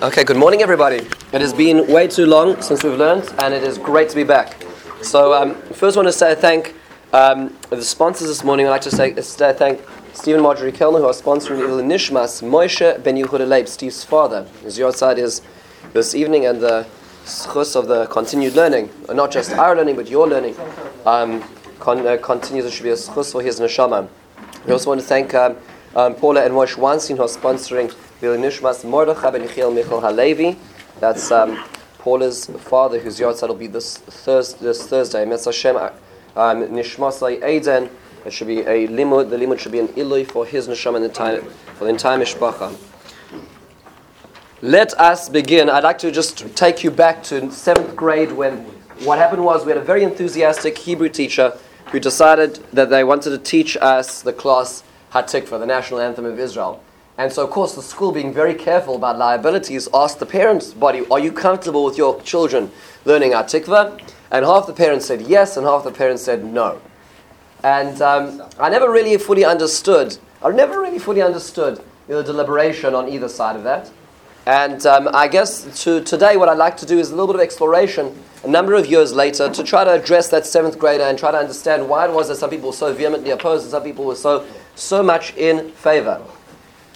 Okay, good morning everybody. It has been way too long since we've learned, and it is great to be back. So first I want to say thank the sponsors this morning. I'd like to say thank Stephen Marjorie Kellner, who are sponsoring Il Nishmas, Moshe Ben Yehuda Leib, Steve's father. His yahrzeit is this evening, and the schus of the continued learning, not just our learning, but your learning, continues. It should be a schus for his neshama. We also want to thank Paula and Moshe Weinstein, who are sponsoring Violins of Hope. That's Paula's father, whose yahrzeit will be this Thursday. Nishmasai Aiden. It should be a limud. The limud should be an ilui for his neshama and for the entire mishpacha. Let us begin. I'd like to just take you back to seventh grade, when what happened was we had a very enthusiastic Hebrew teacher who decided that they wanted to teach us the class Hatikvah, the national anthem of Israel. And so, of course, the school, being very careful about liabilities, asked the parents' body, are you comfortable with your children learning Hatikvah? And half the parents said yes, and half the parents said no. And I never really fully understood the deliberation on either side of that. And I guess today what I'd like to do is a little bit of exploration, a number of years later, to try to address that seventh grader and try to understand why it was that some people were so vehemently opposed and some people were so much in favor.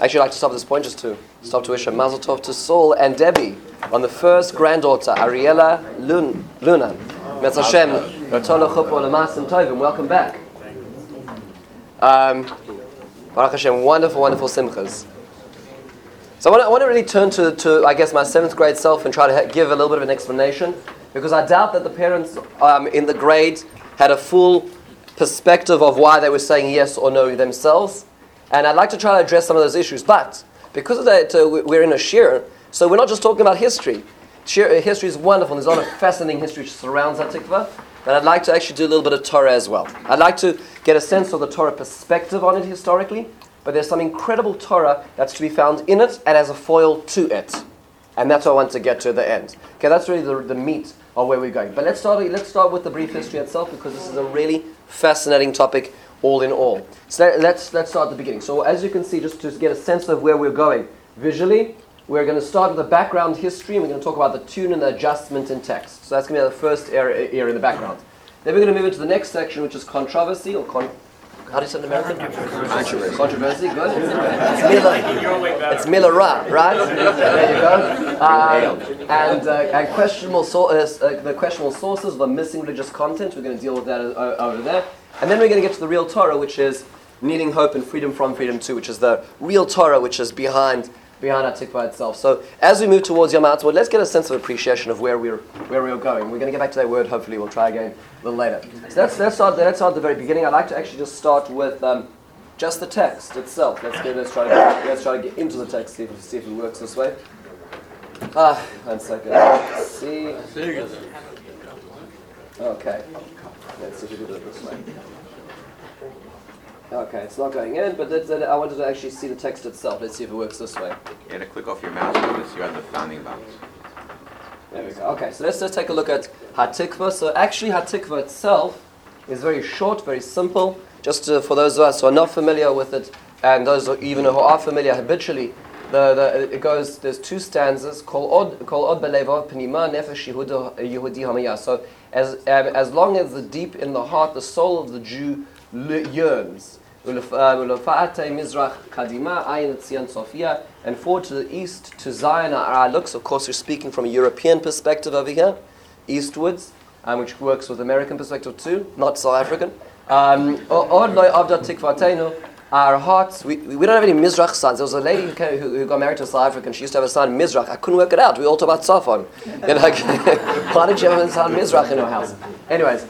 Actually, I'd like to stop at this point just to stop to wish a mazel tov to Saul and Debbie on the first granddaughter, Ariella Luna. Metz Hashem, Ratol Chuppah L'Maasim Tovim. Welcome back. Baruch Hashem, wonderful, wonderful simchas. So I want to really turn to I guess my seventh grade self and try to give a little bit of an explanation, because I doubt that the parents in the grade had a full perspective of why they were saying yes or no themselves. And I'd like to try to address some of those issues. But because of that, we're in a shir, so we're not just talking about history. History is wonderful. There's a lot of fascinating history which surrounds Hatikvah. But I'd like to actually do a little bit of Torah as well. I'd like to get a sense of the Torah perspective on it historically. But there's some incredible Torah that's to be found in it and as a foil to it. And that's what I want to get to at the end. Okay, that's really the meat of where we're going. But let's start with the brief history itself, because this is a really fascinating topic all in all. So let's start at the beginning. So as you can see, just to get a sense of where we're going visually, we're going to start with the background history, and we're going to talk about the tune and the adjustment in text. So that's going to be the first area in the background. Then we're going to move into the next section, which is controversy, or how do you say it in American? Controversy. Controversy, good. It's milarah, right? There you go. And questionable the questionable sources, the missing religious content. We're going to deal with that over there. And then we're going to get to the real Torah, which is needing hope and freedom from freedom to, which is the real Torah, which is behind Hatikvah itself. So as we move towards Yom HaAtzmaut, let's get a sense of appreciation of where we're going. We're going to get back to that word, hopefully. We'll try again a little later. So let's start at the very beginning. I'd like to actually just start with just the text itself. Let's try to get into the text, see if it works this way. One second. Let's see. Okay. Let's see if we can do it this way. Okay, it's not going in, but I wanted to actually see the text itself. Let's see if it works this way. Yeah, to click off your mouse, you're on the founding box. There we go. Okay, so let's just take a look at Hatikvah. So actually, Hatikvah itself is very short, very simple. Just for those of us who are not familiar with it, and those even who are familiar habitually, it goes. There's two stanzas. Kol od belevav pnima nefesh Yehudi hamaya. So as long as the deep in the heart, the soul of the Jew yearns, and forward to the east to Zion our looks. Of course, we're speaking from a European perspective over here, eastwards, which works with American perspective too, not South African. Our hearts, we don't have any Mizrach sons. There was a lady who got married to a South African. She used to have a son, Mizrach. I couldn't work it out. We all talk about Safon. You're like, why did you have a son, Mizrach, in your house? Anyways,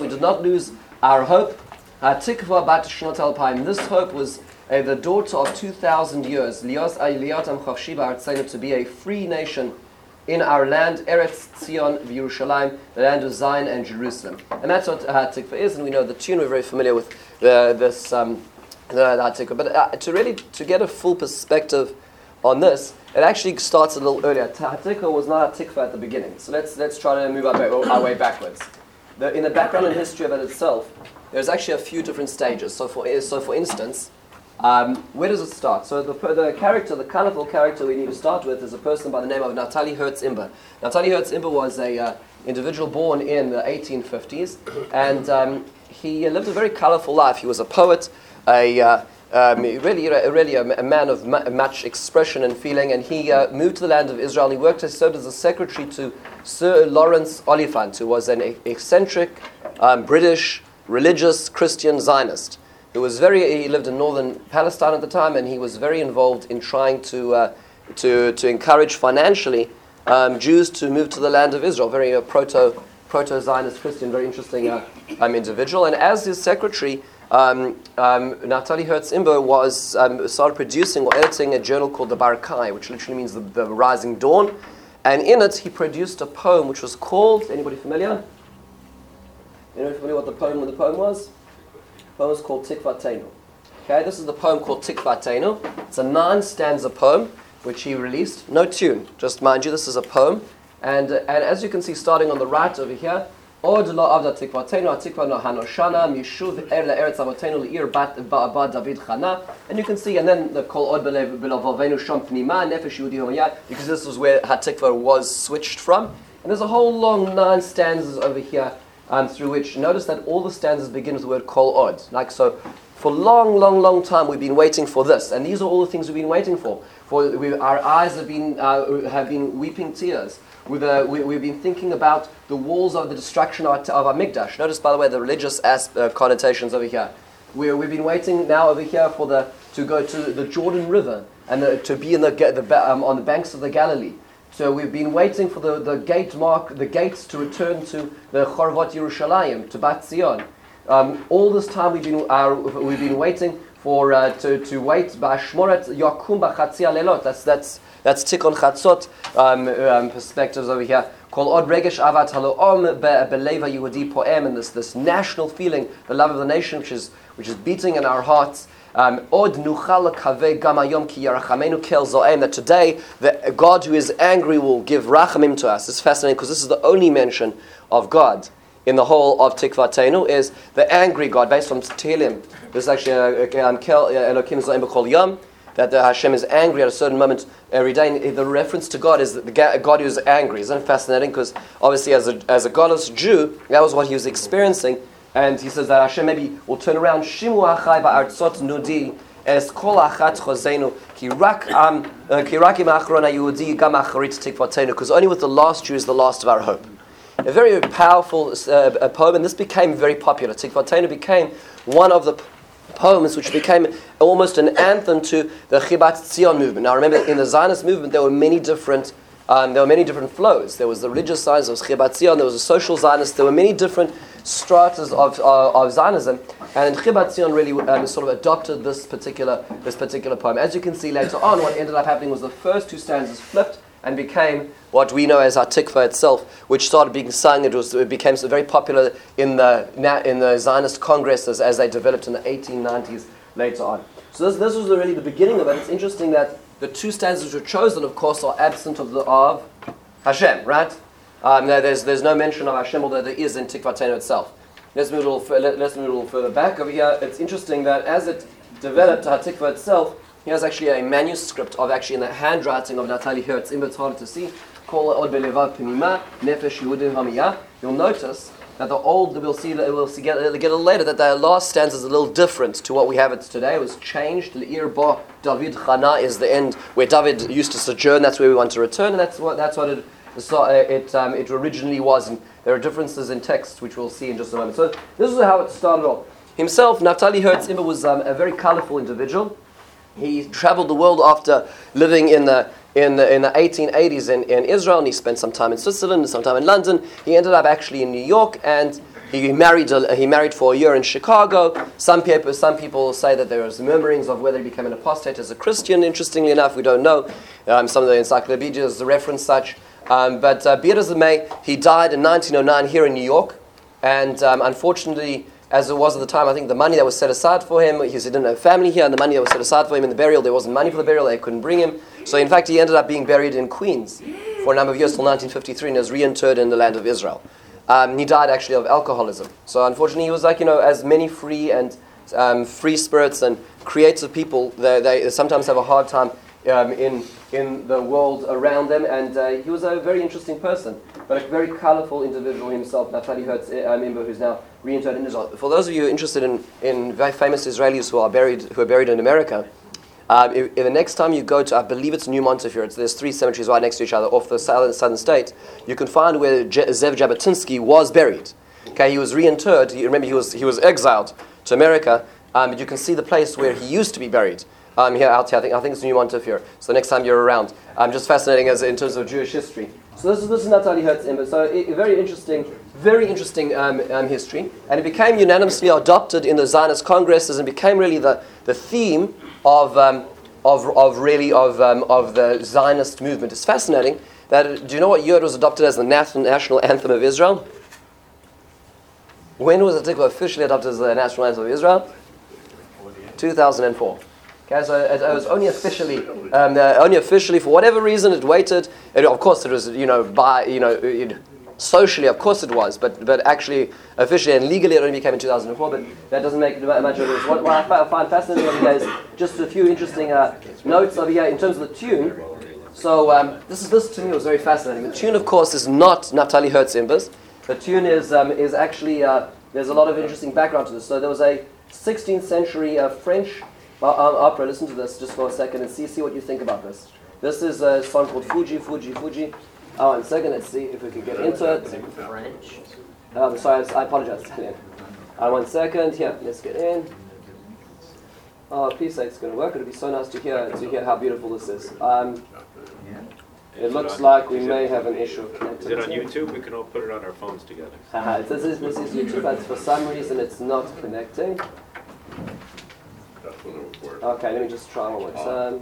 we did not lose our hope. Hatikvah bat shnot alpayim. This hope was the daughter of 2,000 years. To be a free nation in our land, Eretz Tzion v'Yerushalayim, the land of Zion and Jerusalem. And that's what Hatikvah is, and we know the tune, we're very familiar with the Hatikvah. But to get a full perspective on this, it actually starts a little earlier. Hatikvah was not Hatikvah at the beginning. So let's try to move our way backwards. In the background and history of it itself, there's actually a few different stages. So for instance, Where does it start? So the character, the colorful character we need to start with is a person by the name of Naftali Herz Imber. Naftali Herz Imber was an individual born in the 1850s, and he lived a very colorful life. He was a poet, really a man of much expression and feeling, and he moved to the land of Israel. He worked as served as a secretary to Sir Lawrence Oliphant, who was an eccentric British religious Christian Zionist. He lived in northern Palestine at the time, and he was very involved in trying to encourage financially Jews to move to the land of Israel. Very proto-Zionist Christian, very interesting individual. And as his secretary, Naftali Herz Imber was started producing or editing a journal called the Barakai, which literally means the rising dawn. And in it, he produced a poem which was called. Anybody familiar? Anybody familiar what the poem was? The poem is called Tikvatenu. Okay, this is the poem called Tikvatenu. It's a 9-stanza poem which he released. No tune, just mind you, this is a poem. And as you can see, starting on the right over here, Od lo avda tikvatenu, hatikvah hanoshana, mishuv eretz avotenu le'ir ba David chana. And you can see, and then the kol od belovavenu sham pnima nefesh yehudi hoya, because this was where Hatikvah was switched from. And there's a whole long 9 stanzas over here. Through which, notice that all the stanzas begin with the word kol od. Like so, for long time we've been waiting for this, and these are all the things we've been waiting for. Our eyes have been weeping tears. We've been thinking about the walls of the destruction of our Mikdash. Notice, by the way, the religious connotations over here. We've been waiting now over here for to go to the Jordan River and to be in on the banks of the Galilee. So we've been waiting for the gates to return to the Chorvot Yerushalayim, to Bat Zion. All this time we've been waiting for to wait Bashmorat Yakum Bachatzia Lelot. That's Tikkun Chatzot perspectives over here. Kol od regesh avat halo'om beleva Yehudi poem, and this national feeling, the love of the nation, which is beating in our hearts. Od nuchal kaveh gam hayom ki yarachamenu kel zo'em, that today the God who is angry will give rachamim to us. It's fascinating because this is the only mention of God in the whole of Tikvatenu, is the angry God based on Tehillim. This is actually kel elokim zo'em b'kol yom, that Hashem is angry at a certain moment every day. And the reference to God is that the God who is angry. Isn't it fascinating? Because obviously as a godless Jew, that was what he was experiencing. And he says that Hashem maybe will turn around. Shimu achai ba'artzot nudi es kol achat chozenu ki rak im achron ha'yehudi gam acharit tikvatenu. Because only with the last Jew is the last of our hope. A very powerful poem, and this became very popular. Tikvatenu became one of the poems which became almost an anthem to the Chibat Tzion movement. Now remember, in the Zionist movement there were many different flows. There was the religious Zionist, there was Chibat Tzion, there was the social Zionist, there were many different stratas of Zionism, and Chibat Tzion really sort of adopted this particular poem. As you can see later on, what ended up happening was the first 2 stanzas flipped and became what we know as Hatikvah itself, which started being sung. It became very popular in the Zionist congresses as they developed in the 1890s later on. So this was really the beginning of it. It's interesting that the 2 stanzas which were chosen, of course, are absent of Hashem, right? There's no mention of Hashem, although there is in Tikvatenu itself. Let's move a little further back over here. It's interesting that as it developed, Hatikvah itself, here's actually a manuscript in the handwriting of Naftali Herz Imber. It's hard to see. You'll notice that we'll see later that the last stanza is a little different to what we have it today. It was changed. Le'ir ba David Chana is the end where David used to sojourn. That's where we want to return, and that's what it originally was. And there are differences in text which we'll see in just a moment. So this is how it started off. Himself, Naftali Herz Imber was a very colorful individual. He traveled the world after living in the 1880s in Israel, and he spent some time in Switzerland and some time in London. He ended up actually in New York, and he married for a year in Chicago. Some people say that there was murmurings of whether he became an apostate as a Christian. Interestingly enough, we don't know. Some of the encyclopedias reference such. But be it as it may, he died in 1909 here in New York, and unfortunately, as it was at the time, I think the money that was set aside for him, he didn't have family here, and the money that was set aside for him in the burial, there wasn't money for the burial, they couldn't bring him. So in fact, he ended up being buried in Queens for a number of years, till 1953, and was reinterred in the land of Israel. He died actually of alcoholism. So unfortunately, he was as many free spirits and creates a people that they sometimes have a hard time in the world around them. And he was a very interesting person, but a very colorful individual himself, Naftali Herz Imber, who's now reinterred in Israel. For those of you interested in very famous Israelis who are buried in America, if the next time you go to, I believe it's New Montefiore, there's three cemeteries right next to each other off the southern state, you can find where Zev Jabotinsky was buried. Okay, he was reinterred. Remember, he was exiled to America, but you can see the place where he used to be buried. Here out here, I think it's New Montefiore. So the next time you're around, just fascinating as in terms of Jewish history. So this is Naftali Herz Imber. So very interesting history, and it became unanimously adopted in the Zionist congresses, and became really the theme of the Zionist movement. It's fascinating that, do you know what year it was adopted as the national anthem of Israel? When was Hatikvah officially adopted as the national anthem of Israel? 2004. Okay, so it was only officially for whatever reason it waited. And of course, it was socially, of course it was, but actually officially and legally it only became in 2004. But that doesn't make much of a difference. What I find fascinating over here is just a few interesting notes over here in terms of the tune. So this to me was very fascinating. The tune, of course, is not Naftali Herz Imber's. The tune is actually, there's a lot of interesting background to this. So there was a 16th century French opera. Listen to this just for a second and see what you think about this. This is a song called Fuji, Fuji, Fuji. Oh, one second, let's see if we can get into it. French. Sorry, I apologize. One second, here, let's get in. Oh, please say it's going to work. It'll be so nice to hear how beautiful this is. It looks like we may have an issue of connectivity. Is it on YouTube? We can all put it on our phones together. This is YouTube, but for some reason it's not connecting. Okay, let me just try one more time.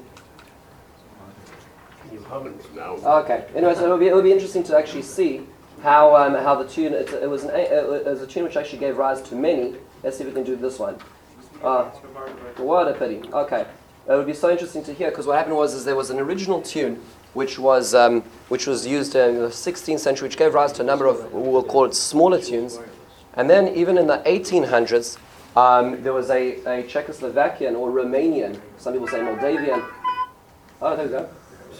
Okay, anyway, so it'll be interesting to actually see how the tune, it was a tune which actually gave rise to many. Let's see if we can do this one. What a pity. Okay, it would be so interesting to hear, because what happened was there was an original tune which was used in the 16th century, which gave rise to a number of, we'll call it, smaller tunes. And then even in the 1800s, there was a Czechoslovakian or Romanian, some people say Moldavian. Oh, there we go.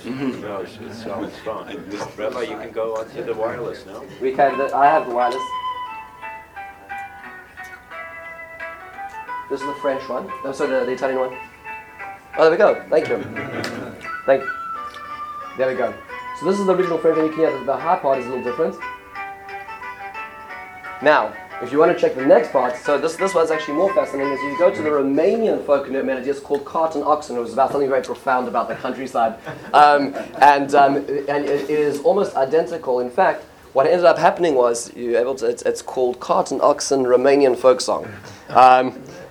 No, it's on its phone. Rabbi, you can go onto the wireless now. We can. I have the wireless. This is the French one. No, sorry, the Italian one. Oh, there we go. Thank you. Thank you. There we go. So this is the original French, and you can hear that the high part is a little different. Now, if you want to check the next part, so this one's actually more fascinating. As you go to the Romanian folk melody, it's called Cart and Oxen. It was about something very profound about the countryside, and it is almost identical. In fact, what ended up happening was it's called Cart and Oxen Romanian folk song.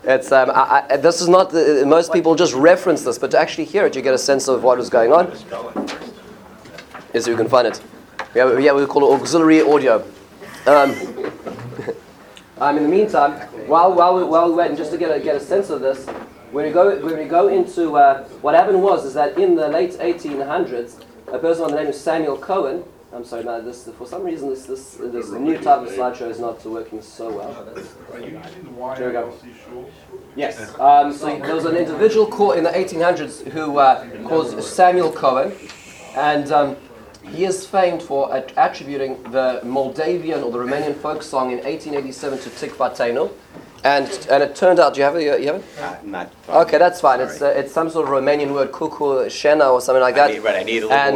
This is not most people just reference this, but to actually hear it, you get a sense of what was going on. Is you can find it. Yeah, we call it auxiliary audio. In the meantime, while we wait, and just to get a sense of this, when we go into what happened was that in the late 1800s, a person by the name of Samuel Cohen. I'm sorry, man. This for some reason this new type of slideshow is not working so well. There we go. Yes. So there was an individual called in the 1800s who called Samuel Cohen, and he is famed for attributing the Moldavian or the Romanian folk song in 1887 to Tikvatenu, and it turned out. Do you have it? Not. Okay, that's fine. Sorry. It's some sort of Romanian word, cucu, shena, or something like that. I need a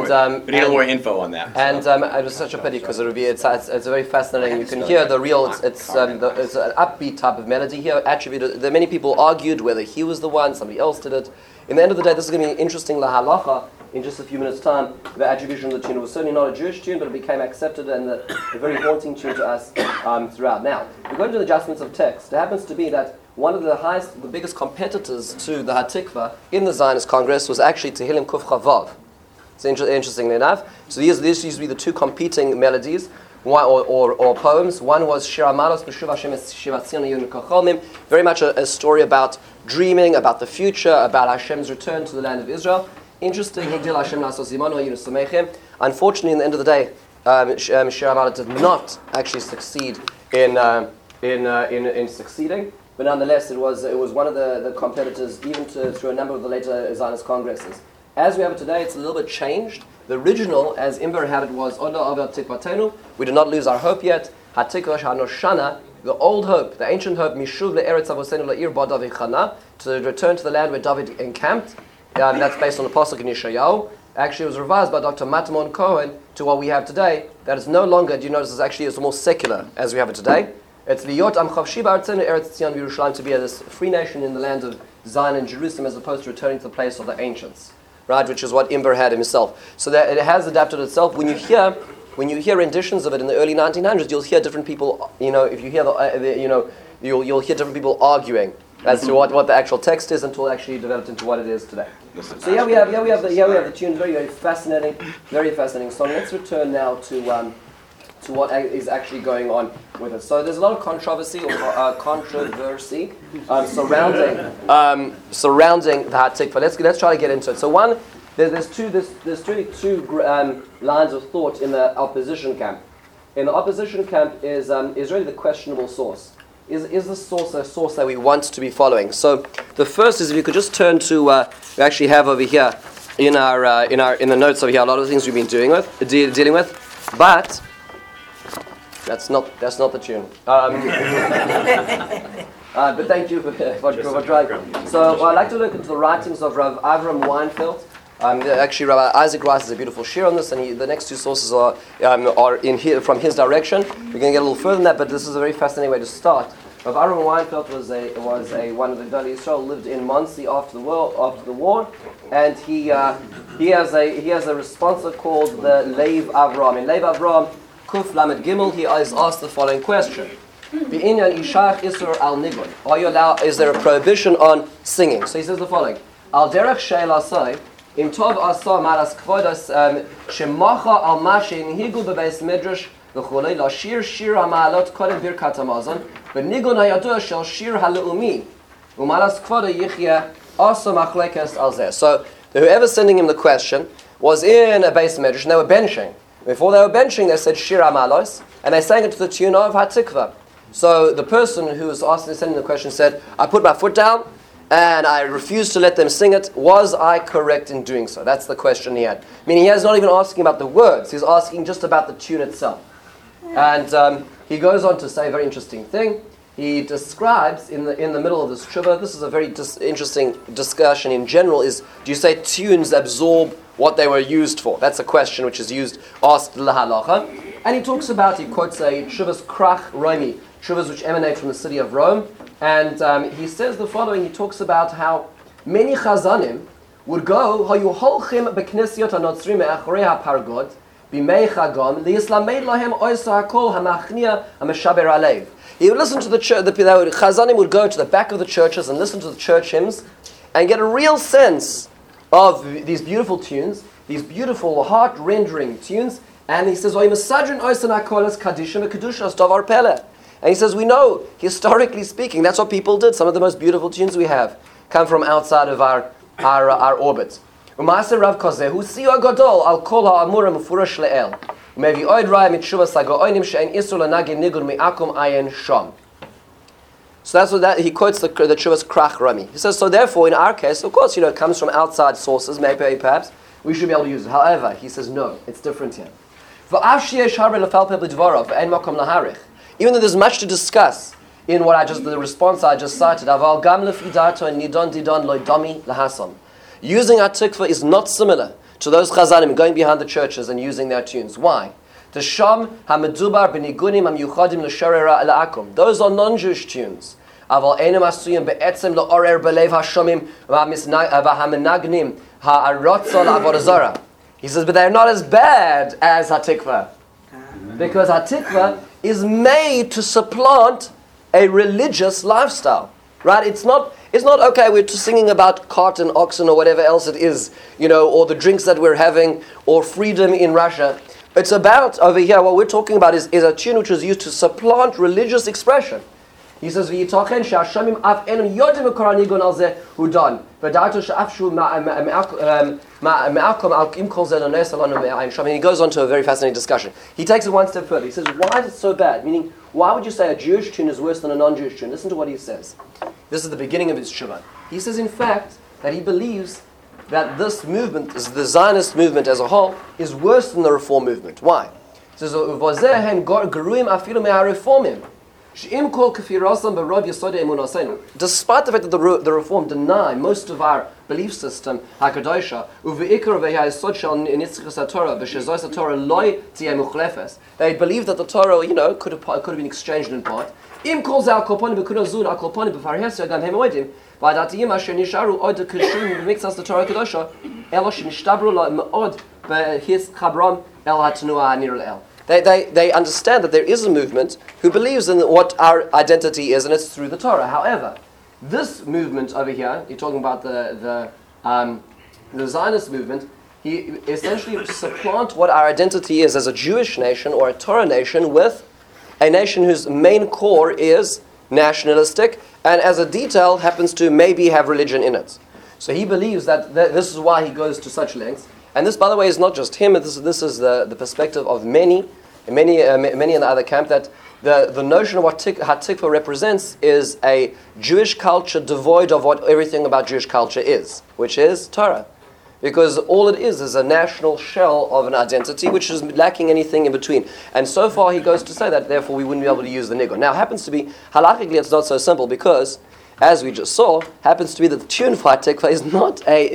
little more info on that. It was such a pity because it would be it's very fascinating. You can hear the real. It's an upbeat type of melody here. Attributed. There many people argued whether he was the one, somebody else did it. In the end of the day, this is going to be an interesting lahalacha. In just a few minutes' time, the attribution of the tune was certainly not a Jewish tune, but it became accepted and a very haunting tune to us throughout. Now, we go to the adjustments of text. It happens to be that one of the biggest competitors to the Hatikvah in the Zionist Congress was actually Tehillim Kuf Chavav. It's interesting enough. So these used to be the two competing melodies or poems. One was Shir Amalos B'shuv Hashem Es Shivatzion Yunukachomim, very much a story about dreaming, about the future, about Hashem's return to the land of Israel. Interesting. Unfortunately, in the end of the day, Shir Amalos did not actually succeed in succeeding. But nonetheless, it was one of the competitors, even through a number of the later Zionist congresses. As we have it today, it's a little bit changed. The original, as Imber had it, was Od Lo Aved Tikvatenu. We did not lose our hope yet. Hatikvah Hanoshana, the old hope, the ancient hope, Mishuv LeEretz Avosenu LeIr Ba David Chana, to return to the land where David encamped. That's based on the pasuk in Yeshayahu. Actually, it was revised by Dr. Amnon Cohen to what we have today. That is no longer. Do you notice? It's actually more secular as we have it today. It's Liyot Am Chavshi Ba'artzenu Eretz Tzion Yerushalayim, to be a free nation in the land of Zion and Jerusalem, as opposed to returning to the place of the ancients. Right, which is what Imber had himself. So that it has adapted itself. When you hear renditions of it in the early 1900s, you'll hear different people. If you hear you'll hear different people arguing as to what the actual text is until it actually developed into what it is today. So we have the tune. Very, very fascinating, very fascinating song. Let's return now to what is actually going on with it. So there's a lot of controversy surrounding the Hatikvah. Let's try to get into it. So one, there's really two lines of thought in the opposition camp. In the opposition camp is really the questionable source. Is the source a source that we want to be following? So the first is, if you could just turn to we actually have over here in the notes over here a lot of things we've been dealing with, but that's not the tune. But thank you for trying. So I'd like to look into the writings of Rav Avraham Weinfeld. Actually, Rabbi Isaac Rice has a beautiful shir on this, and the next two sources are in here, from his direction. We're going to get a little further than that, but this is a very fascinating way to start. Rav Avraham Weinfeld was one of the Gdolei Yisrael, lived in Muncie after the war, and he has a responsa called the Leiv Avraham. In Leiv Avraham Kuf Lamed Gimel, he is asked the following question: is there a prohibition on singing? So he says the following. Al derech sheila say, im tov asa maras kvodas shemacha al mashin higu bebeis medrash v'chulei la shir shir ha'ma'alot kodem birkat hamazon v'nigun hayadu shel shir ha'leumi u'maras kvoda yichya asa machlekes al zeh. So whoever sending him the question was in a beis medrash and they were benching. Before they were benching, they said shir ha'ma'alos and they sang it to the tune of Hatikvah. So the person who was sending the question said, I put my foot down and I refused to let them sing it. Was I correct in doing so? That's the question he had. Meaning, he is not even asking about the words. He's asking just about the tune itself. And he goes on to say a very interesting thing. He describes in the middle of this trivia, this is a very interesting discussion in general, is do you say tunes absorb what they were used for? That's a question which is asked lahalacha. And he talks about, he quotes a Shuvas Krach Romi, Shuvas which emanate from the city of Rome. And he says the following, he talks about how many chazanim would go, Hayuholchim beknesiot hanotzrim me'achorei ha'pargod, bimei chagom, liyislamed lahem oysa hakol hamachnia hameshaber alev. He would listen to the church, chazanim would go to the back of the churches and listen to the church hymns and get a real sense of these beautiful tunes, these beautiful heart-rendering tunes. And he says, Oymesadrin oysa nakolas kadishim v'kedushas davar peleh. And he says, we know, historically speaking, that's what people did. Some of the most beautiful tunes we have come from outside of our orbit. So that's what he quotes the Chuvas Krach Rami. He says, so therefore, in our case, of course, it comes from outside sources, maybe perhaps, we should be able to use it. However, he says, no, it's different here. Even though there's much to discuss in what the response I just cited, using our tikva is not similar to those chazanim going behind the churches and using their tunes. Why? Those are non-Jewish tunes. He says, but they're not as bad as Hatikvah, because Hatikvah is made to supplant a religious lifestyle, right? It's not okay, we're just singing about cart and oxen or whatever else it is, or the drinks that we're having, or freedom in Russia. It's about, over here, what we're talking about is a tune which is used to supplant religious expression. He says, "V'yitochen she'ashamim af enum yodim v'koran nigun al zeh hudan v'darto she'af shu ma'akom al im kol zeh l'nei salanu me'ayin sham." And he goes on to a very fascinating discussion. He takes it one step further. He says, "Why is it so bad?" Meaning, why would you say a Jewish tune is worse than a non-Jewish tune? Listen to what he says. This is the beginning of his Shiva. He says, in fact, that he believes that this movement, the Zionist movement as a whole, is worse than the Reform movement. Why? He says, despite the fact that the Reform deny most of our belief system, they believe that the Torah, could have been exchanged in part. They understand that there is a movement who believes in what our identity is, and it's through the Torah. However, this movement over here, you're talking about the Zionist movement, he essentially supplant what our identity is as a Jewish nation or a Torah nation with a nation whose main core is nationalistic, and as a detail happens to maybe have religion in it. So he believes that this is why he goes to such lengths. And this, by the way, is not just him. This is the perspective of many in the other camp, that the notion of what Hatikvah represents is a Jewish culture devoid of what everything about Jewish culture is, which is Torah. Because all it is a national shell of an identity which is lacking anything in between. And so far he goes to say that, therefore, we wouldn't be able to use the nigun. Now, it happens to be, halakhically, it's not so simple because, as we just saw, happens to be that the tune for Hatikvah is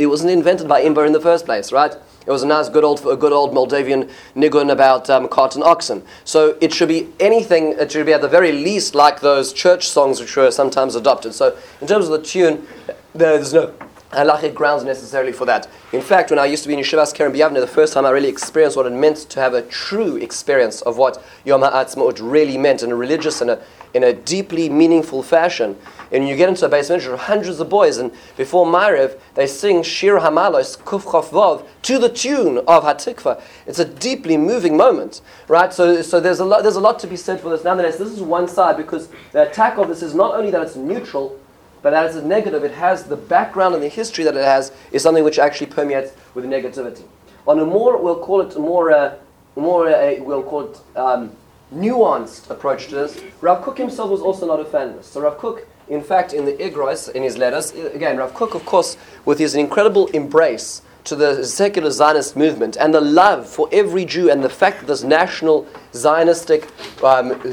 it wasn't invented by Imber in the first place, right? It was a nice good old Moldavian nigun about cart and oxen. So it should be anything, it should be at the very least like those church songs which were sometimes adopted. So in terms of the tune, there's no halachic grounds necessarily for that. In fact, when I used to be in Yeshivas Keren B'Yavne, the first time I really experienced what it meant to have a true experience of what Yom HaAtzmaut really meant in a religious and in a deeply meaningful fashion. And you get into a base measure of hundreds of boys, and before Ma'ariv, they sing Shir HaMalos Kuf Chof Vav to the tune of Hatikvah. It's a deeply moving moment, right? So there's a lot to be said for this. Nonetheless, this is one side, because the attack of this is not only that it's neutral, but that it's a negative. It has the background and the history that it has is something which actually permeates with negativity. On a more, we'll call it nuanced approach to this, Rav Kook himself was also not a fan of this. So Rav Kook, in fact, in the Igros, in his letters, again, Rav Kook, of course, with his incredible embrace to the secular Zionist movement and the love for every Jew and the fact that this national Zionistic,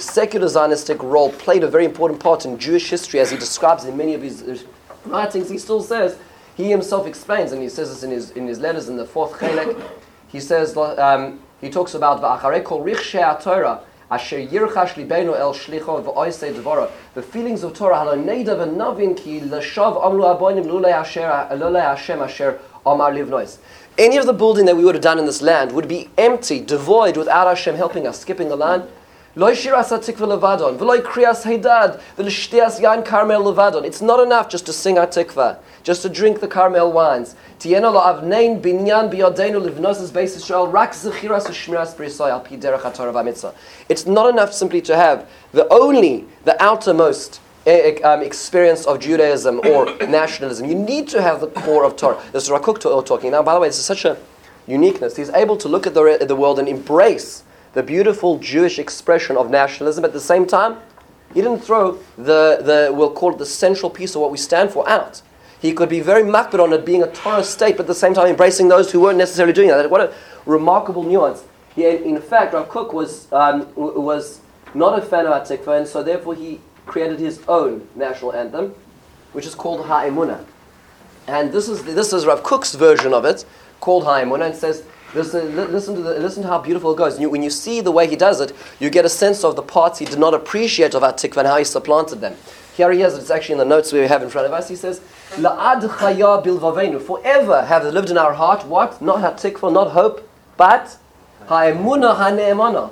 secular Zionistic role played a very important part in Jewish history, as he describes in many of his writings, he still says, he himself explains, and he says this in his letters in the fourth Chelek, he says, he talks about V'acharei kol richshei HaTorah, Asher Yirchash Libeno El Shlicho V'Oisei Dvorah. The feelings of Torah Haloneidav and Novin Ki L'Shav Amlu Abonim Lulei Hashem Asher Omar Livnois. Any of the building that we would have done in this land would be empty, devoid, without Hashem helping us, skipping the line. It's not enough just to sing Hatikvah, just to drink the Carmel wines. It's not enough simply to have the outermost experience of Judaism or nationalism. You need to have the core of Torah. This is Rav Kook talking. Now, by the way, this is such a uniqueness. He's able to look at the world and embrace the beautiful Jewish expression of nationalism. At the same time, he didn't throw we'll call it the central piece of what we stand for out. He could be very makbid on it being a Torah state, but at the same time embracing those who weren't necessarily doing that. What a remarkable nuance. He, in fact, Rav Kook was not a fan of Hatikvah, and so therefore he created his own national anthem, which is called HaEmunah. And this is Rav Kook's version of it, called HaEmunah, and says, Listen to how beautiful it goes. And when you see the way he does it, you get a sense of the parts he did not appreciate of Hatikvah and how he supplanted them. Here he has it. It's actually in the notes we have in front of us. He says, "La'ad chaya bilvavenu, forever have lived in our heart what? Not Hatikvah, not hope, but ha'emunah ha'ne'emana.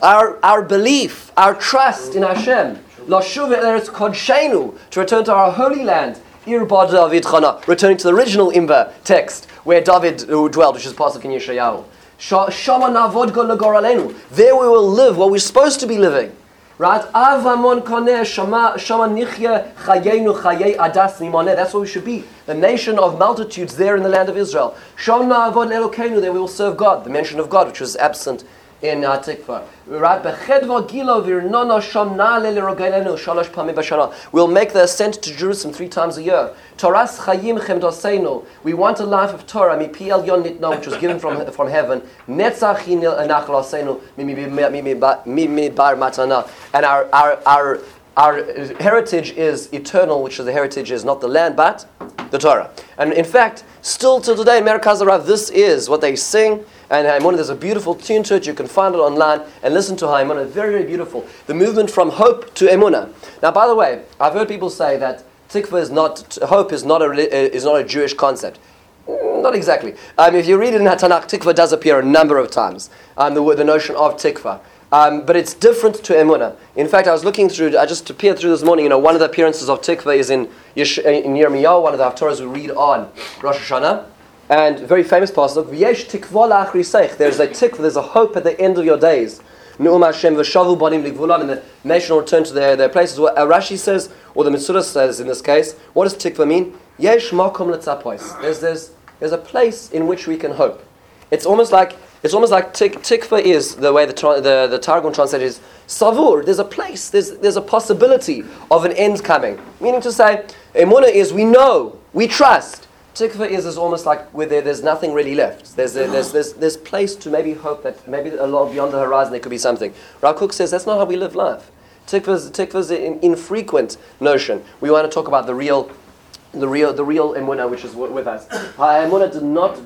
Our belief, our trust in Hashem. Lashuv eretz kodshenu, to return to our holy land. Irba David Chana, returning to the original Imber text where David dwelled, which is part of King Yeshayahu. Shama navod go legor alenu. There we will live what we're supposed to be living. Right? That's what we should be. The nation of multitudes there in the land of Israel. There we will serve God. The mention of God, which was absent in Hatikvah. Right? We'll make the ascent to Jerusalem 3 times a year. We want a life of Torah, which was given from heaven. And our heritage is eternal, which is the heritage is not the land, but the Torah. And in fact, still to today in Merkaz Harav, this is what they sing. And HaEmunah, there's a beautiful tune to it. You can find it online and listen to HaEmunah. Very, very beautiful. The movement from hope to Emunah. Now, by the way, I've heard people say that Tikva is not, hope is not a Jewish concept. Not exactly. If you read it in HaTanakh, Tikva does appear a number of times. The notion of Tikva. But it's different to Emunah. In fact, I was looking through, I just peered through this morning, one of the appearances of Tikva is in Yirmiyahu, one of the Haftorahs we read on Rosh Hashanah. And very famous passage, there's a tikva, there's a hope at the end of your days. And the nation will return to their places. Well, Rashi says, or the Mitzvah says in this case, what does tikva mean? There's a place in which we can hope. It's almost like tikva is the way the Targum translated is savur. There's a place. There's a possibility of an end coming. Meaning to say, emunah is we know, we trust. Tikva is almost like where there's nothing really left. There's place to maybe hope that maybe a lot beyond the horizon there could be something. Rav Kook says that's not how we live life. Tikva's an infrequent notion. We want to talk about the real emunah which is with us. Emunah did not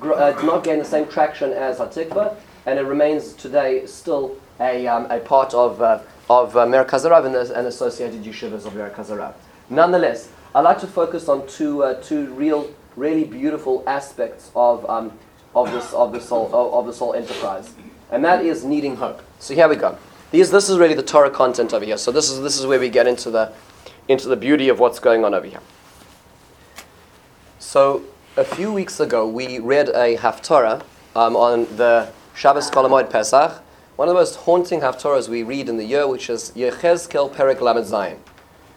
gain the same traction as Hatikvah, and it remains today still a part of Merkaz Harav and associated yeshivas of Merkaz Harav. Nonetheless, I like to focus on two really beautiful aspects of this whole enterprise, and that is needing hope. So here we go. This is really the Torah content over here. So this is where we get into the beauty of what's going on over here. So a few weeks ago we read a haftarah on the Shabbos Kol HaMoed Pesach, one of the most haunting haftarahs we read in the year, which is Yechezkel Perek Lamed Zayin.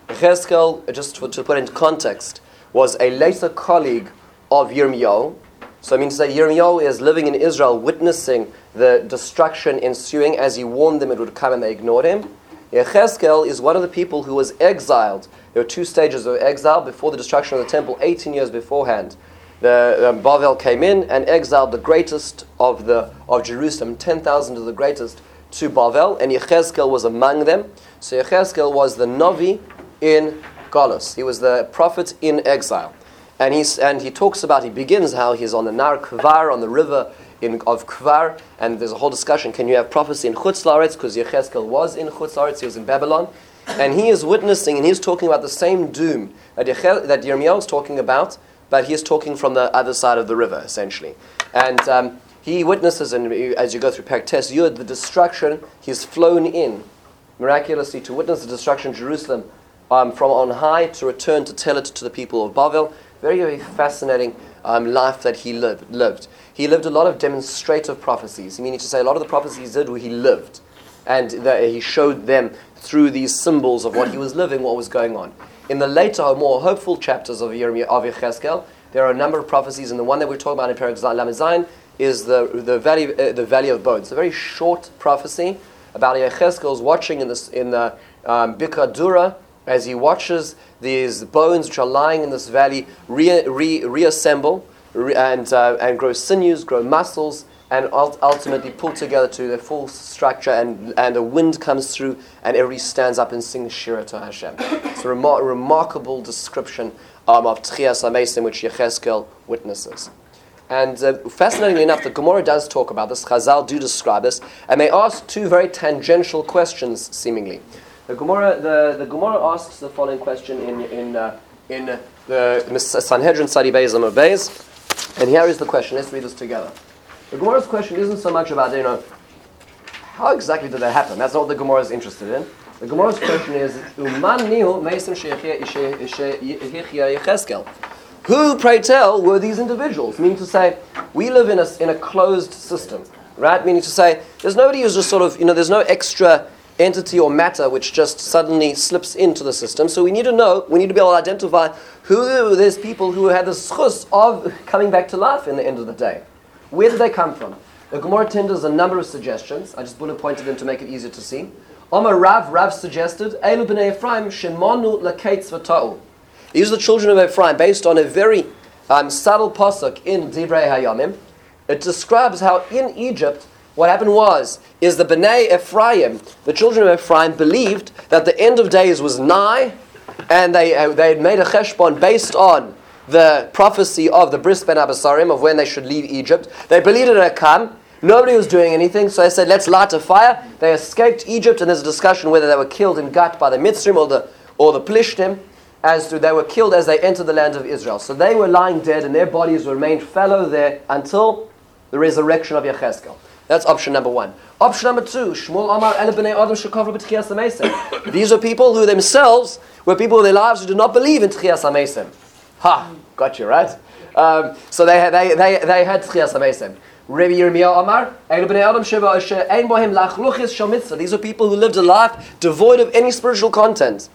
Yechezkel, just to put it into context, was a later colleague of Yirmiyahu. So I mean to say Yirmiyahu is living in Israel, witnessing the destruction ensuing. As he warned them it would come and they ignored him. Yechezkel is one of the people who was exiled. There were 2 stages of exile before the destruction of the temple, 18 years beforehand. The Bavel came in and exiled the greatest of Jerusalem, 10,000 of the greatest, to Bavel, and Yechezkel was among them. So Yechezkel was the Navi in Galus. He was the prophet in exile, and he begins how he's on the Nar Kvar, on the river of Kvar, and there's a whole discussion. Can you have prophecy in Chutz La'aretz? Because Yechezkel was in Chutz La'aretz. He was in Babylon, and he is witnessing and he's talking about the same doom that Yirmiyahu is talking about, but he's talking from the other side of the river essentially, and he witnesses, and as you go through Perek Tes Yud, the destruction. He's flown in miraculously to witness the destruction of Jerusalem. From on high to return to tell it to the people of Bavel. Very, very fascinating life that he lived. He lived a lot of demonstrative prophecies, meaning to say a lot of the prophecies he did where he lived. And he showed them through these symbols of what he was living, what was going on. In the later, more hopeful chapters of Yechezkel, there are a number of prophecies, and the one that we're talking about in Perek Lamed Zayin is the Valley of Bones. It's a very short prophecy about Yechezkel's watching in the Bika Dura, as he watches these bones which are lying in this valley reassemble and grow sinews, grow muscles, and ultimately pull together to their full structure, and a wind comes through and everybody stands up and sings Shira to Hashem. It's a remarkable description of Tchias HaMeisim which Yechezkel witnesses. And fascinatingly enough, the Gemara does talk about this, Chazal do describe this, and they ask 2 very tangential questions seemingly. The Gemara asks the following question in the Sanhedrin Sadi Beis Amud Beis, and here is the question. Let's read this together. The Gemara's question isn't so much about how exactly did that happen. That's not what the Gemara is interested in. The Gemara's question is who, pray tell, were these individuals? Meaning to say, we live in a closed system, right? Meaning to say, there's nobody who's just sort of there's no extra entity or matter which just suddenly slips into the system. So we need to know, we need to be able to identify who there's people who had the schus of coming back to life in the end of the day. Where did they come from? The Gemara tenders a number of suggestions. I just bullet pointed them to make it easier to see. Omar Rav suggested, Eilu b'nei Ephraim, shemanu l'keitz v'ta'u. These are the children of Ephraim, based on a very subtle pasuk in Divrei Hayamim. It describes how in Egypt, what happened is the B'nai Ephraim, the children of Ephraim, believed that the end of days was nigh, and they had made a cheshbon based on the prophecy of the Bris Ben Abasarim, of when they should leave Egypt. They believed it had come. Nobody was doing anything, so they said, let's light a fire. They escaped Egypt, and there's a discussion whether they were killed in Gat by the Mitzrim or the Plishtim, as to they were killed as they entered the land of Israel. So they were lying dead, and their bodies remained fallow there until the resurrection of Yechezkel. That's option number one. Option number two, Shmuel Amar Ele B'nei Adam Shekovru B'Tchias HaMesim. These are people who themselves were people in their lives who did not believe in Tchias HaMesim. Ha, got you, right? So they had Tchias HaMesim. Rabbi Yirmiyahu Amar Ele B'nei Adam She'ein Bohem Lachluchis Shomitzvah. These are people who lived a life devoid of any spiritual content.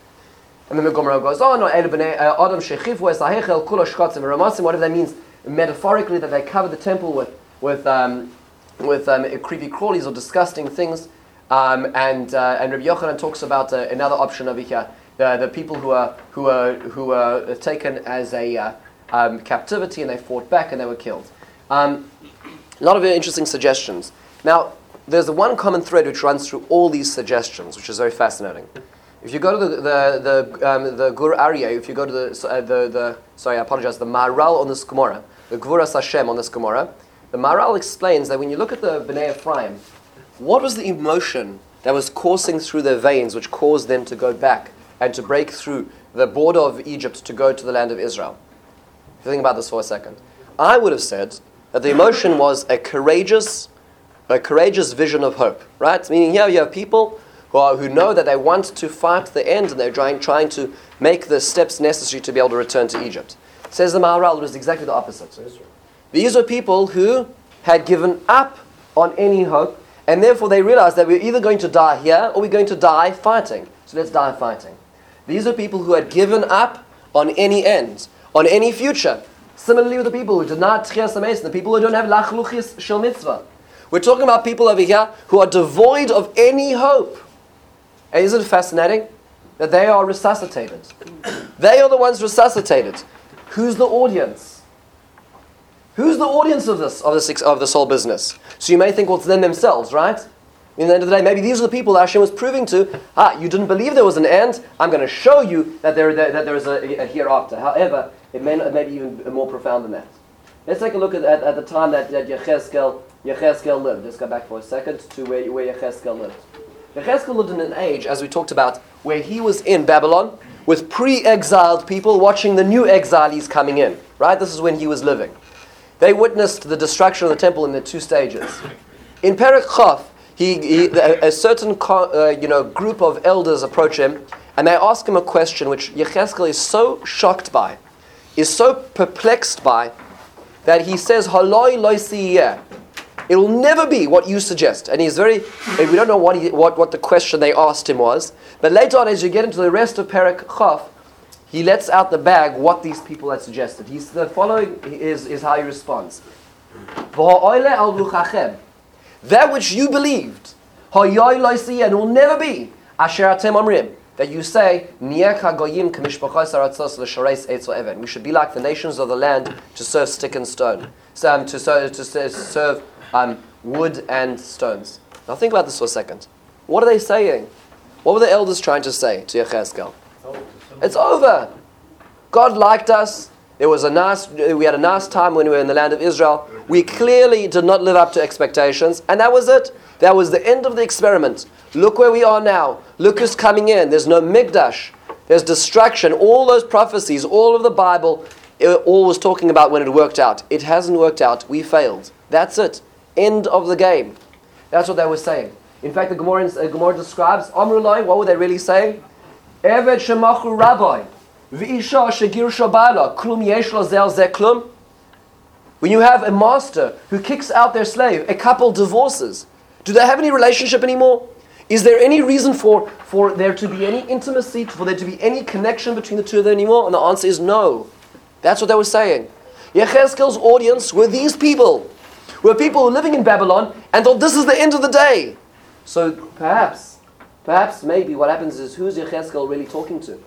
And then the Gemara goes on, or Ele B'nei Adam She'chivu Es HaHechel Kulo Shkotzim Ramasim, whatever that means metaphorically, that they covered the temple with creepy crawlies or disgusting things, and Rabbi Yochanan talks about another option over here, the people who are taken as a captivity, and they fought back and they were killed. A lot of very interesting suggestions. Now, there's one common thread which runs through all these suggestions, which is very fascinating. If you go to the Gur Aryeh, if you go to the Maharal on this Gemara, the Gvuras Hashem on this Gemara. The Maharal explains that when you look at the B'nai Ephraim, what was the emotion that was coursing through their veins which caused them to go back and to break through the border of Egypt to go to the land of Israel? If you think about this for a second, I would have said that the emotion was a courageous vision of hope, right? Meaning here you have people who know that they want to fight the end, and they're trying to make the steps necessary to be able to return to Egypt. Says the Maharal, it was exactly the opposite. These were people who had given up on any hope, and therefore they realized that we're either going to die here or we're going to die fighting. So let's die fighting. These are people who had given up on any end, on any future. Similarly with the people who did not Tchias HaMesim, the people who don't have Lachluchis Shel Mitzvah. We're talking about people over here who are devoid of any hope. And isn't it fascinating that they are resuscitated? They are the ones resuscitated. Who's the audience? Who's the audience of this whole business? So you may think, well, it's them themselves, right? In the end of the day, maybe these are the people that Hashem was proving to. You didn't believe there was an end. I'm going to show you that there is a hereafter. However, it may be even more profound than that. Let's take a look at the time that Yechezkel lived. Let's go back for a second to where Yechezkel lived. Yechezkel lived in an age, as we talked about, where he was in Babylon with pre-exiled people watching the new exilees coming in. Right? This is when he was living. They witnessed the destruction of the temple in the two stages. In Perek Chaf, a certain group of elders approach him, and they ask him a question which Yechezkel is so shocked by, is so perplexed by, that he says, "Haloi lo siyeh." It will never be what you suggest. And he's we don't know what the question they asked him was, but later on, as you get into the rest of Perek Chaf, he lets out the bag what these people had suggested. The following is how he responds. That which you believed, and will never be, that you say, we should be like the nations of the land to serve stick and stone, to serve wood and stones. Now think about this for a second. What are they saying? What were the elders trying to say to Yechezkel? It's over. God liked us. We had a nice time when we were in the land of Israel. We clearly did not live up to expectations, and that was it. That was the end of the experiment. Look where we are now. Look who's coming in. There's no Mikdash. There's destruction. All those prophecies, all of the Bible, all was talking about when it worked out. It hasn't worked out. We failed. That's it. End of the game. That's what they were saying. In fact, the Gemara describes Amrulai. What were they really saying? Eved shemachu rabbi, v'isha shegir shabala, klum yesh lo zel ze klum. When you have a master who kicks out their slave, a couple divorces, do they have any relationship anymore? Is there any reason for there to be any intimacy, for there to be any connection between the two of them anymore? And the answer is no. That's what they were saying. Yechezkel's audience were these people. Were people who were living in Babylon and thought this is the end of the day. So perhaps, maybe what happens is, who's Yechezkel really talking to?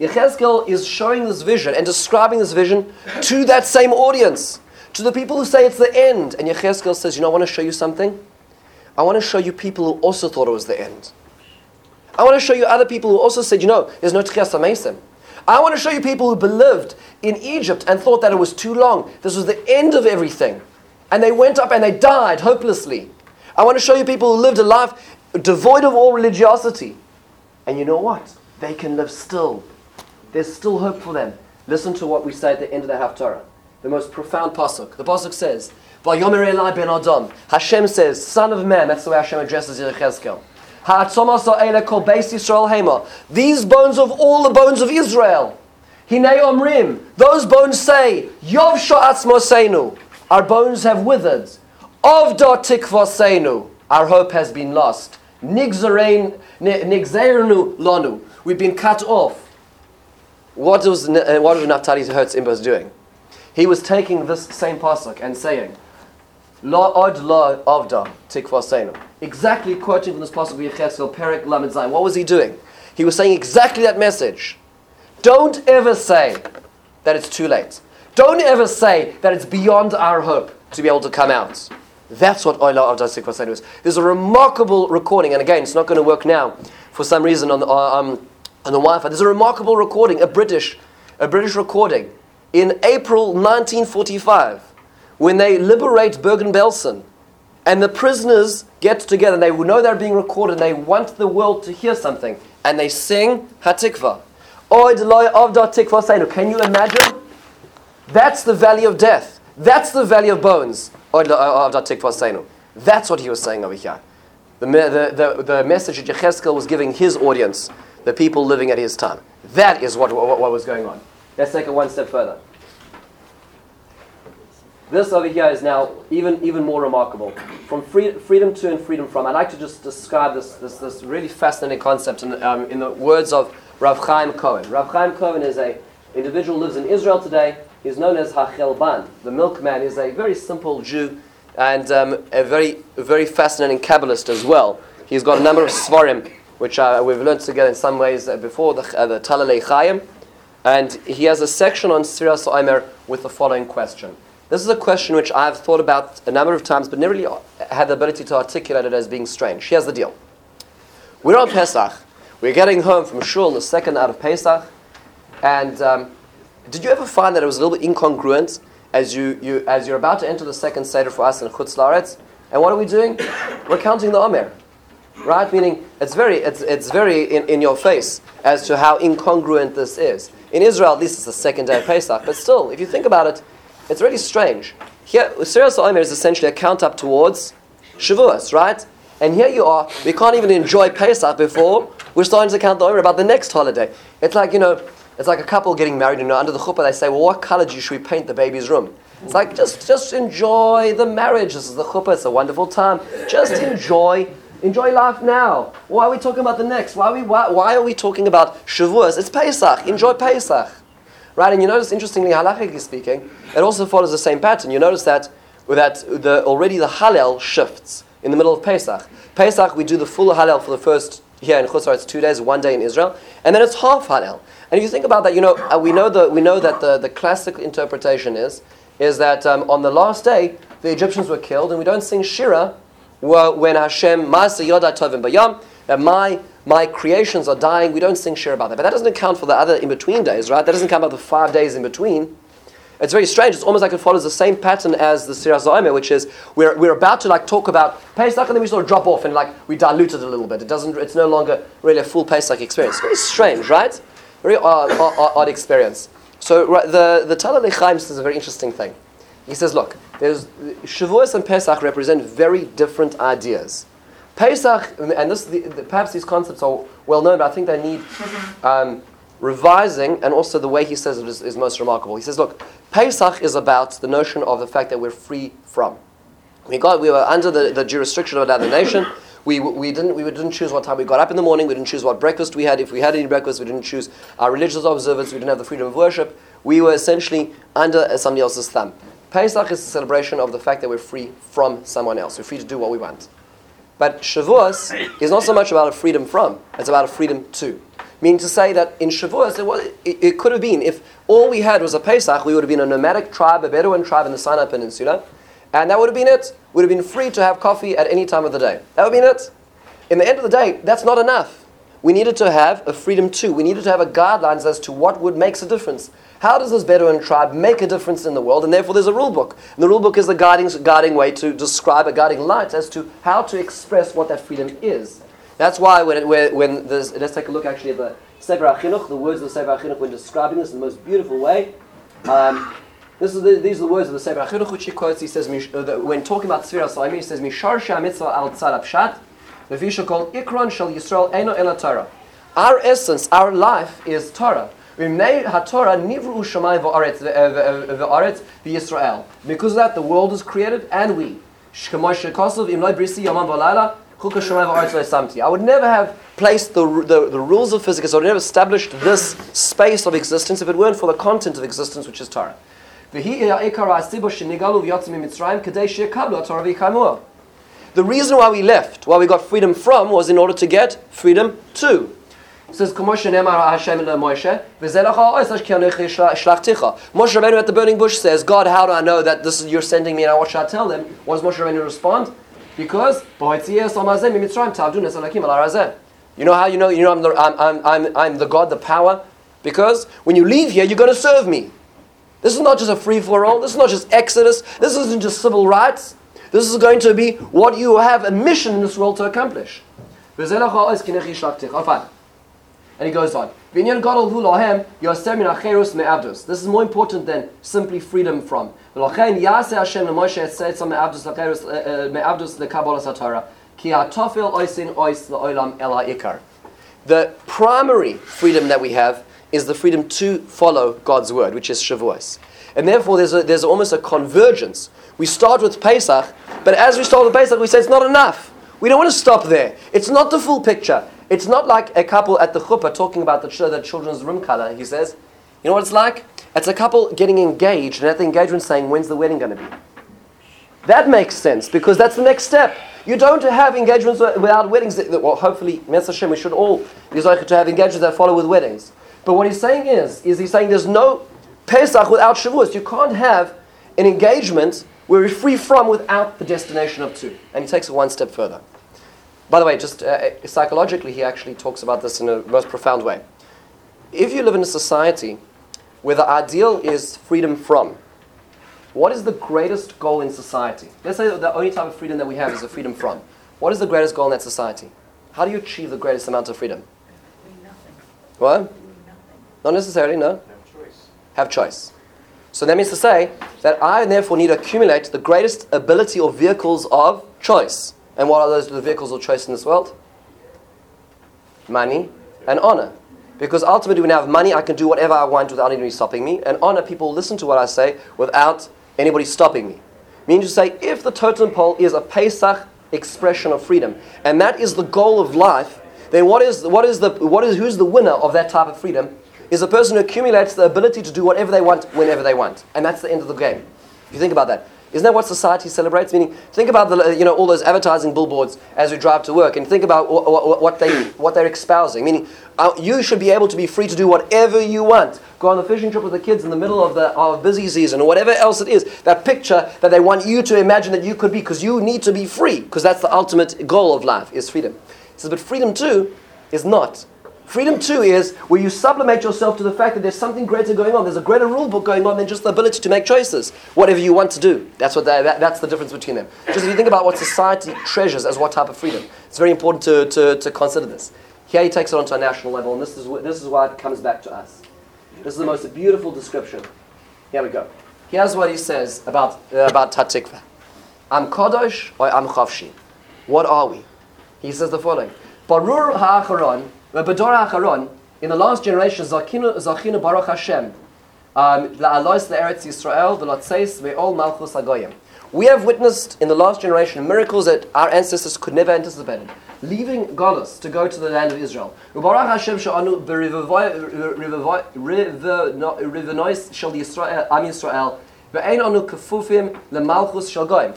Yechezkel is showing this vision and describing this vision to that same audience, to the people who say it's the end. And Yechezkel says, I want to show you something. I want to show you people who also thought it was the end. I want to show you other people who also said, there's no Tchias HaMeisim. I want to show you people who believed in Egypt and thought that it was too long. This was the end of everything. And they went up and they died hopelessly. I want to show you people who lived a life devoid of all religiosity. And you know what? They can live still. There's still hope for them. Listen to what we say at the end of the Haftarah. The most profound pasuk. The pasuk says, "Vayomer Elai ben Adam." Hashem says, "Son of man." That's the way Hashem addresses Yechezkel. Ha'atzomah so'ela kol beis Yisrael hema. These bones of all the bones of Israel. Hinei omrim. Those bones say, "Yovsho atzmoseinu." Our bones have withered. Avda tikvaseinu. Our hope has been lost. Nigzernu lanu. We've been cut off. What was Naftali Herz Imber doing? He was taking this same pasuk and saying, "La od la avda tikvaseinu." Exactly quoting from this pasuk of Yechezkel, Perek Lamed Zayin. What was he doing? He was saying exactly that message. Don't ever say that it's too late. Don't ever say that it's beyond our hope to be able to come out. That's what Oila Avda Tikvaseinu is. There's a remarkable recording, and again, it's not going to work now for some reason on the Wi-Fi. There's a remarkable recording, a British recording, in April 1945, when they liberate Bergen-Belsen, and the prisoners get together, and they know they're being recorded, and they want the world to hear something, and they sing Hatikvah. Oid Oila Avda Tikvaseinu. Can you imagine? That's the valley of death. That's the valley of bones. That's what he was saying over here. The message that Yechezkel was giving his audience, the people living at his time. That is what was going on. Let's take it one step further. This over here is now even more remarkable. From freedom to and freedom from. I'd like to just describe this really fascinating concept in the words of Rav Chaim Cohen. Rav Chaim Cohen is an individual who lives in Israel today. He's known as HaChelban, the milkman. He's a very simple Jew and a very, very fascinating Kabbalist as well. He's got a number of svarim, which we've learned together in some ways before, the Talalay Chayim. And he has a section on Sfira Soimer with the following question. This is a question which I've thought about a number of times, but never really had the ability to articulate it as being strange. Here's the deal. We're on Pesach. We're getting home from Shul on the second out of Pesach. And did you ever find that it was a little bit incongruent as you're about to enter the second Seder for us in Chutz La'aretz? And what are we doing? We're counting the Omer, right? Meaning it's very in your face as to how incongruent this is. In Israel, at least it's the second day of Pesach, but still, if you think about it, it's really strange. Here, Sfiras HaOmer is essentially a count up towards Shavuos, right? And here you are. We can't even enjoy Pesach before we're starting to count the Omer about the next holiday. It's like It's like a couple getting married, under the chuppah they say, well, what color should we paint the baby's room? It's like, just enjoy the marriage. This is the chuppah. It's a wonderful time. Just enjoy life now. Why are we talking about the next? Why are we talking about Shavuos? It's Pesach. Enjoy Pesach. Right? And you notice, interestingly, halachically speaking, it also follows the same pattern. You notice that already the Hallel shifts in the middle of Pesach. Pesach, we do the full Hallel for the first, here in Chutz La'aretz, it's 2 days, 1 day in Israel, and then it's half Hallel. And if you think about that, we know that the classic interpretation is that on the last day, the Egyptians were killed, and we don't sing Shira when Hashem, Ma'aseh Yodai Tovim Bayam, that my creations are dying, we don't sing Shira about that. But that doesn't account for the other in-between days, right? That doesn't count about the 5 days in between. It's very strange. It's almost like it follows the same pattern as the Sfiras HaOmer, which is we're about to talk about Pesach, and then we sort of drop off and we dilute it a little bit. It's no longer really a full Pesach experience. Very strange, right? Very odd experience. So the Talalay Chayim says a very interesting thing. He says, look, Shavuos and Pesach represent very different ideas. Pesach, and perhaps these concepts are well known, but I think they need revising, and also the way he says it is most remarkable. He says, look, Pesach is about the notion of the fact that we're free from. We were under the jurisdiction of another nation. We didn't choose what time we got up in the morning. We didn't choose what breakfast we had. If we had any breakfast, we didn't choose our religious observance. We didn't have the freedom of worship. We were essentially under somebody else's thumb. Pesach is a celebration of the fact that we're free from someone else. We're free to do what we want. But Shavuos is not so much about a freedom from, it's about a freedom to. Meaning to say that in Shavuos, it could have been, if all we had was a Pesach, we would have been a nomadic tribe, a Bedouin tribe in the Sinai Peninsula, and that would have been it. We would have been free to have coffee at any time of the day. That would have been it. In the end of the day, that's not enough. We needed to have a freedom to. We needed to have a guidelines as to what would makes a difference. How does this Bedouin tribe make a difference in the world? And therefore, there's a rule book. And the rule book is the guiding way to describe a guiding light as to how to express what that freedom is. That's why let's take a look actually at the Sefer HaChinuch, the words of the Sefer HaChinuch when describing this in the most beautiful way. These are the words of the Sefer HaChinuch which he quotes. He says, when talking about Tzvira Salamim, he says, Mishar she'amitzvah al tzad apshat, v'vishu kol ikron shel Yisrael eino ela Torah. Our essence, our life is Torah. Because of that, the world is created and we. I would never have placed the rules of physics, I would never established this space of existence if it weren't for the content of existence, which is Torah. The reason why we left, why we got freedom from, was in order to get freedom to. It says, Moshe Rabbeinu at the burning bush says, God, how do I know that this is you're sending me and what should I tell them? What does Moshe Rabbeinu respond? Because you know how you know I'm the God, the power? Because when you leave here, you're going to serve me. This is not just a free-for-all. This is not just Exodus. This isn't just civil rights. This is going to be what you have a mission in this world to accomplish. And he goes on. This is more important than simply freedom from. The primary freedom that we have is the freedom to follow God's word, which is Shavuos. And therefore, there's almost a convergence. We start with Pesach, but as we start with Pesach, we say it's not enough. We don't want to stop there. It's not the full picture. It's not like a couple at the chuppah talking about the children's room color, he says. You know what it's like? It's a couple getting engaged and at the engagement saying, when's the wedding going to be? That makes sense because that's the next step. You don't have engagements without weddings. Well, hopefully, Mr. Hashem, we should all be like to have engagements that follow with weddings. But what he's saying is he's saying there's no Pesach without Shavuos. You can't have an engagement where we're free from without the destination of two. And he takes it one step further. By the way, just psychologically, he actually talks about this in a most profound way. If you live in a society where the ideal is freedom from, what is the greatest goal in society? Let's say that the only type of freedom that we have is the freedom from. What is the greatest goal in that society? How do you achieve the greatest amount of freedom? Doing nothing. What? Doing nothing. Not necessarily, no. Have choice. Have choice. So that means to say that I therefore need to accumulate the greatest ability or vehicles of choice. And what are those the vehicles of choice in this world? Money and honor. Because ultimately when I have money, I can do whatever I want without anybody stopping me. And honor, people listen to what I say without anybody stopping me. Meaning to say, if the totem pole is a Pesach expression of freedom, and that is the goal of life, then who's the winner of that type of freedom? Is a person who accumulates the ability to do whatever they want, whenever they want. And that's the end of the game. If you think about that. Isn't that what society celebrates? Meaning, think about all those advertising billboards as we drive to work, and think about what they're espousing. Meaning, you should be able to be free to do whatever you want. Go on a fishing trip with the kids in the middle of the busy season, or whatever else it is. That picture that they want you to imagine that you could be, because you need to be free, because that's the ultimate goal of life is freedom. He says, but freedom too is not. Freedom too is where you sublimate yourself to the fact that there's something greater going on. There's a greater rule book going on than just the ability to make choices. Whatever you want to do. That's the difference between them. Just if you think about what society treasures as what type of freedom, it's very important to consider this. Here he takes it onto a national level, and this is why it comes back to us. This is the most beautiful description. Here we go. Here's what he says about Hatikvah. I'm Kadosh or I'm Chavshi. What are we? He says the following. Barur ha'acharon. In the last generation, Zachinu Baruch Hashem, la'alois la'eretz Yisrael, v'lotzeis ve'ol malchus hagoyim. We have witnessed in the last generation miracles that our ancestors could never anticipated. Leaving Golus to go to the land of Israel. For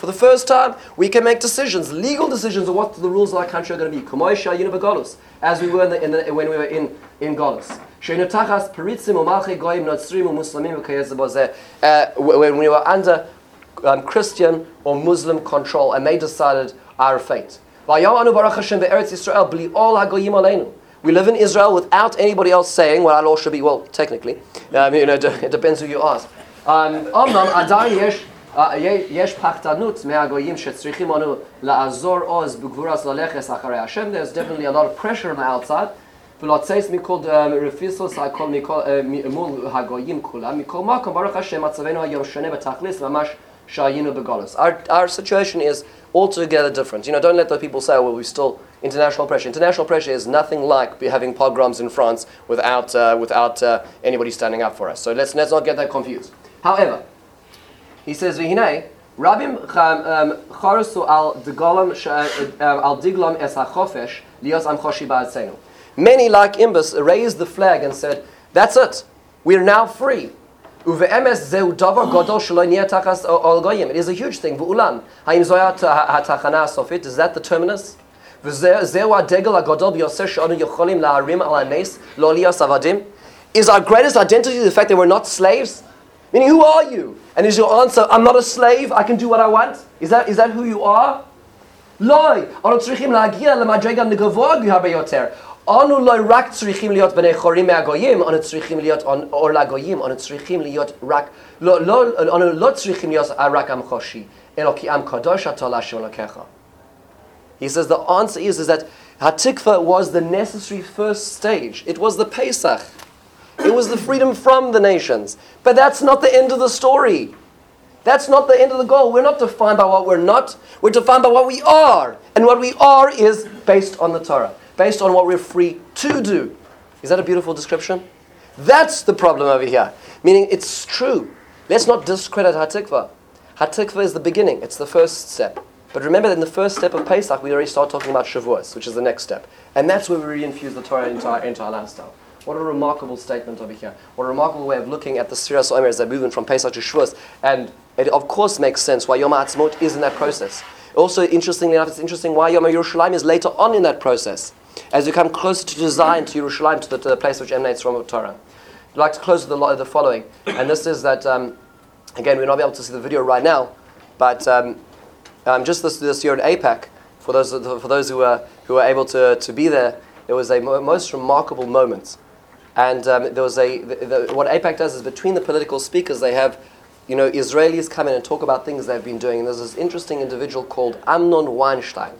the first time, we can make decisions, legal decisions of what the rules of our country are going to be. As we were when we were in Golus. When we were under Christian or Muslim control, and they decided our fate. We live in Israel without anybody else saying what our law should be. Well, technically, it depends who you ask. There's definitely a lot of pressure on the outside. Our situation is altogether different. Don't let the people say, well, we're still international pressure. International pressure is nothing like having pogroms in France without anybody standing up for us. So let's not get that confused. However, he says, V'hinei, Rabim charasu al diglam es ha'chofesh lios am choshi ba'atzenu. Many, like Imbus, raised the flag and said, that's it. We're now free. It is a huge thing. Is that the terminus? Is our greatest identity the fact that we're not slaves? Meaning, who are you? And is your answer, I'm not a slave, I can do what I want? Is that who you are? He says the answer is that Hatikvah was the necessary first stage. It was the Pesach. It was the freedom from the nations. But that's not the end of the story. That's not the end of the goal. We're not defined by what we're not. We're defined by what we are. And what we are is based on the Torah. Based on what we're free to do. Is that a beautiful description? That's the problem over here. Meaning it's true. Let's not discredit Hatikvah. Hatikvah is the beginning. It's the first step. But remember that in the first step of Pesach, we already start talking about Shavuos, which is the next step. And that's where we reinfuse the Torah into our lifestyle. What a remarkable statement over here. What a remarkable way of looking at the Sfiras HaOmer as they're moving from Pesach to Shavuos. And it of course makes sense why Yom HaAtzmaut is in that process. Also, interestingly enough, it's interesting why Yom HaYerushalayim is later on in that process. As we come closer to design, to Yerushalayim, to the place which emanates from the Torah. I'd like to close with the following. And this is that, again, we're not able to see the video right now, but just this year at AIPAC, for those who were able to be there, there was a most remarkable moment. And there was what AIPAC does is between the political speakers, they have Israelis come in and talk about things they've been doing. And there's this interesting individual called Amnon Weinstein.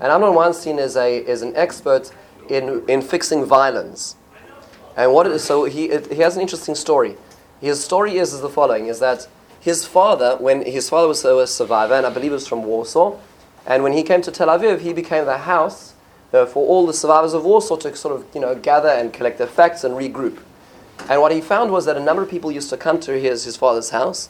And Amnon Weinstein is an expert in fixing violence. And he has an interesting story. His story is the following: is that his father, when his father was a survivor, and I believe it was from Warsaw, and when he came to Tel Aviv, he became the house for all the survivors of Warsaw to sort of gather and collect their facts and regroup. And what he found was that a number of people used to come to his father's house.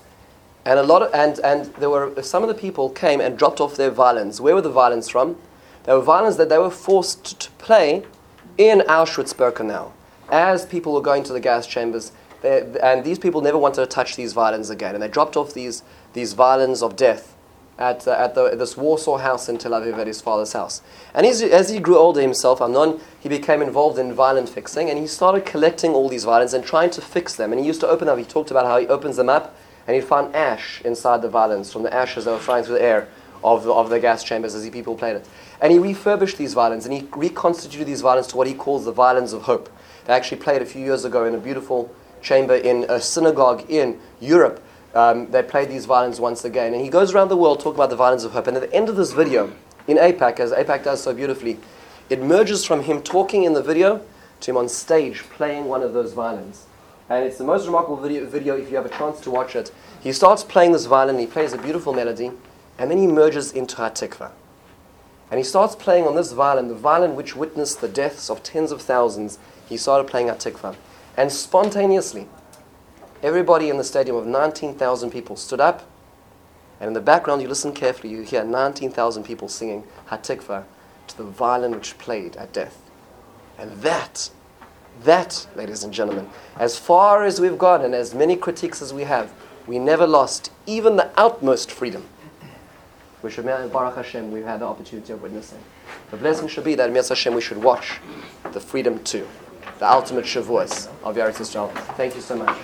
And there were some of the people came and dropped off their violins. Where were the violins from? They were violins that they were forced to play in Auschwitz-Birkenau as people were going to the gas chambers. And these people never wanted to touch these violins again, and they dropped off these violins of death at this Warsaw house in Tel Aviv at his father's house. And as he grew older himself, Amnon, he became involved in violin fixing, and he started collecting all these violins and trying to fix them. And he used to open them. He talked about how he opens them up, and he found ash inside the violins from the ashes that were flying through the air of the gas chambers as people played it. And he refurbished these violins, and he reconstituted these violins to what he calls the Violins of Hope. They actually played a few years ago in a beautiful chamber in a synagogue in Europe. They played these violins once again. And he goes around the world talking about the Violins of Hope. And at the end of this video, in AIPAC, as AIPAC does so beautifully, it merges from him talking in the video to him on stage playing one of those violins. And it's the most remarkable video if you have a chance to watch it. He starts playing this violin, he plays a beautiful melody, and then he merges into Hatikvah. And he starts playing on this violin, the violin which witnessed the deaths of tens of thousands. He started playing Hatikvah. And spontaneously, everybody in the stadium of 19,000 people stood up And in the background, you listen carefully, you hear 19,000 people singing Hatikvah to the violin which played at death. And that, ladies and gentlemen, as far as we've gone and as many critiques as we have, we never lost even the utmost freedom, which, Baruch Hashem, we've had the opportunity of witnessing. The blessing should be that, Mi'ez Hashem, we should watch the freedom too, the ultimate shavuos of Eretz Yisrael. Thank you so much.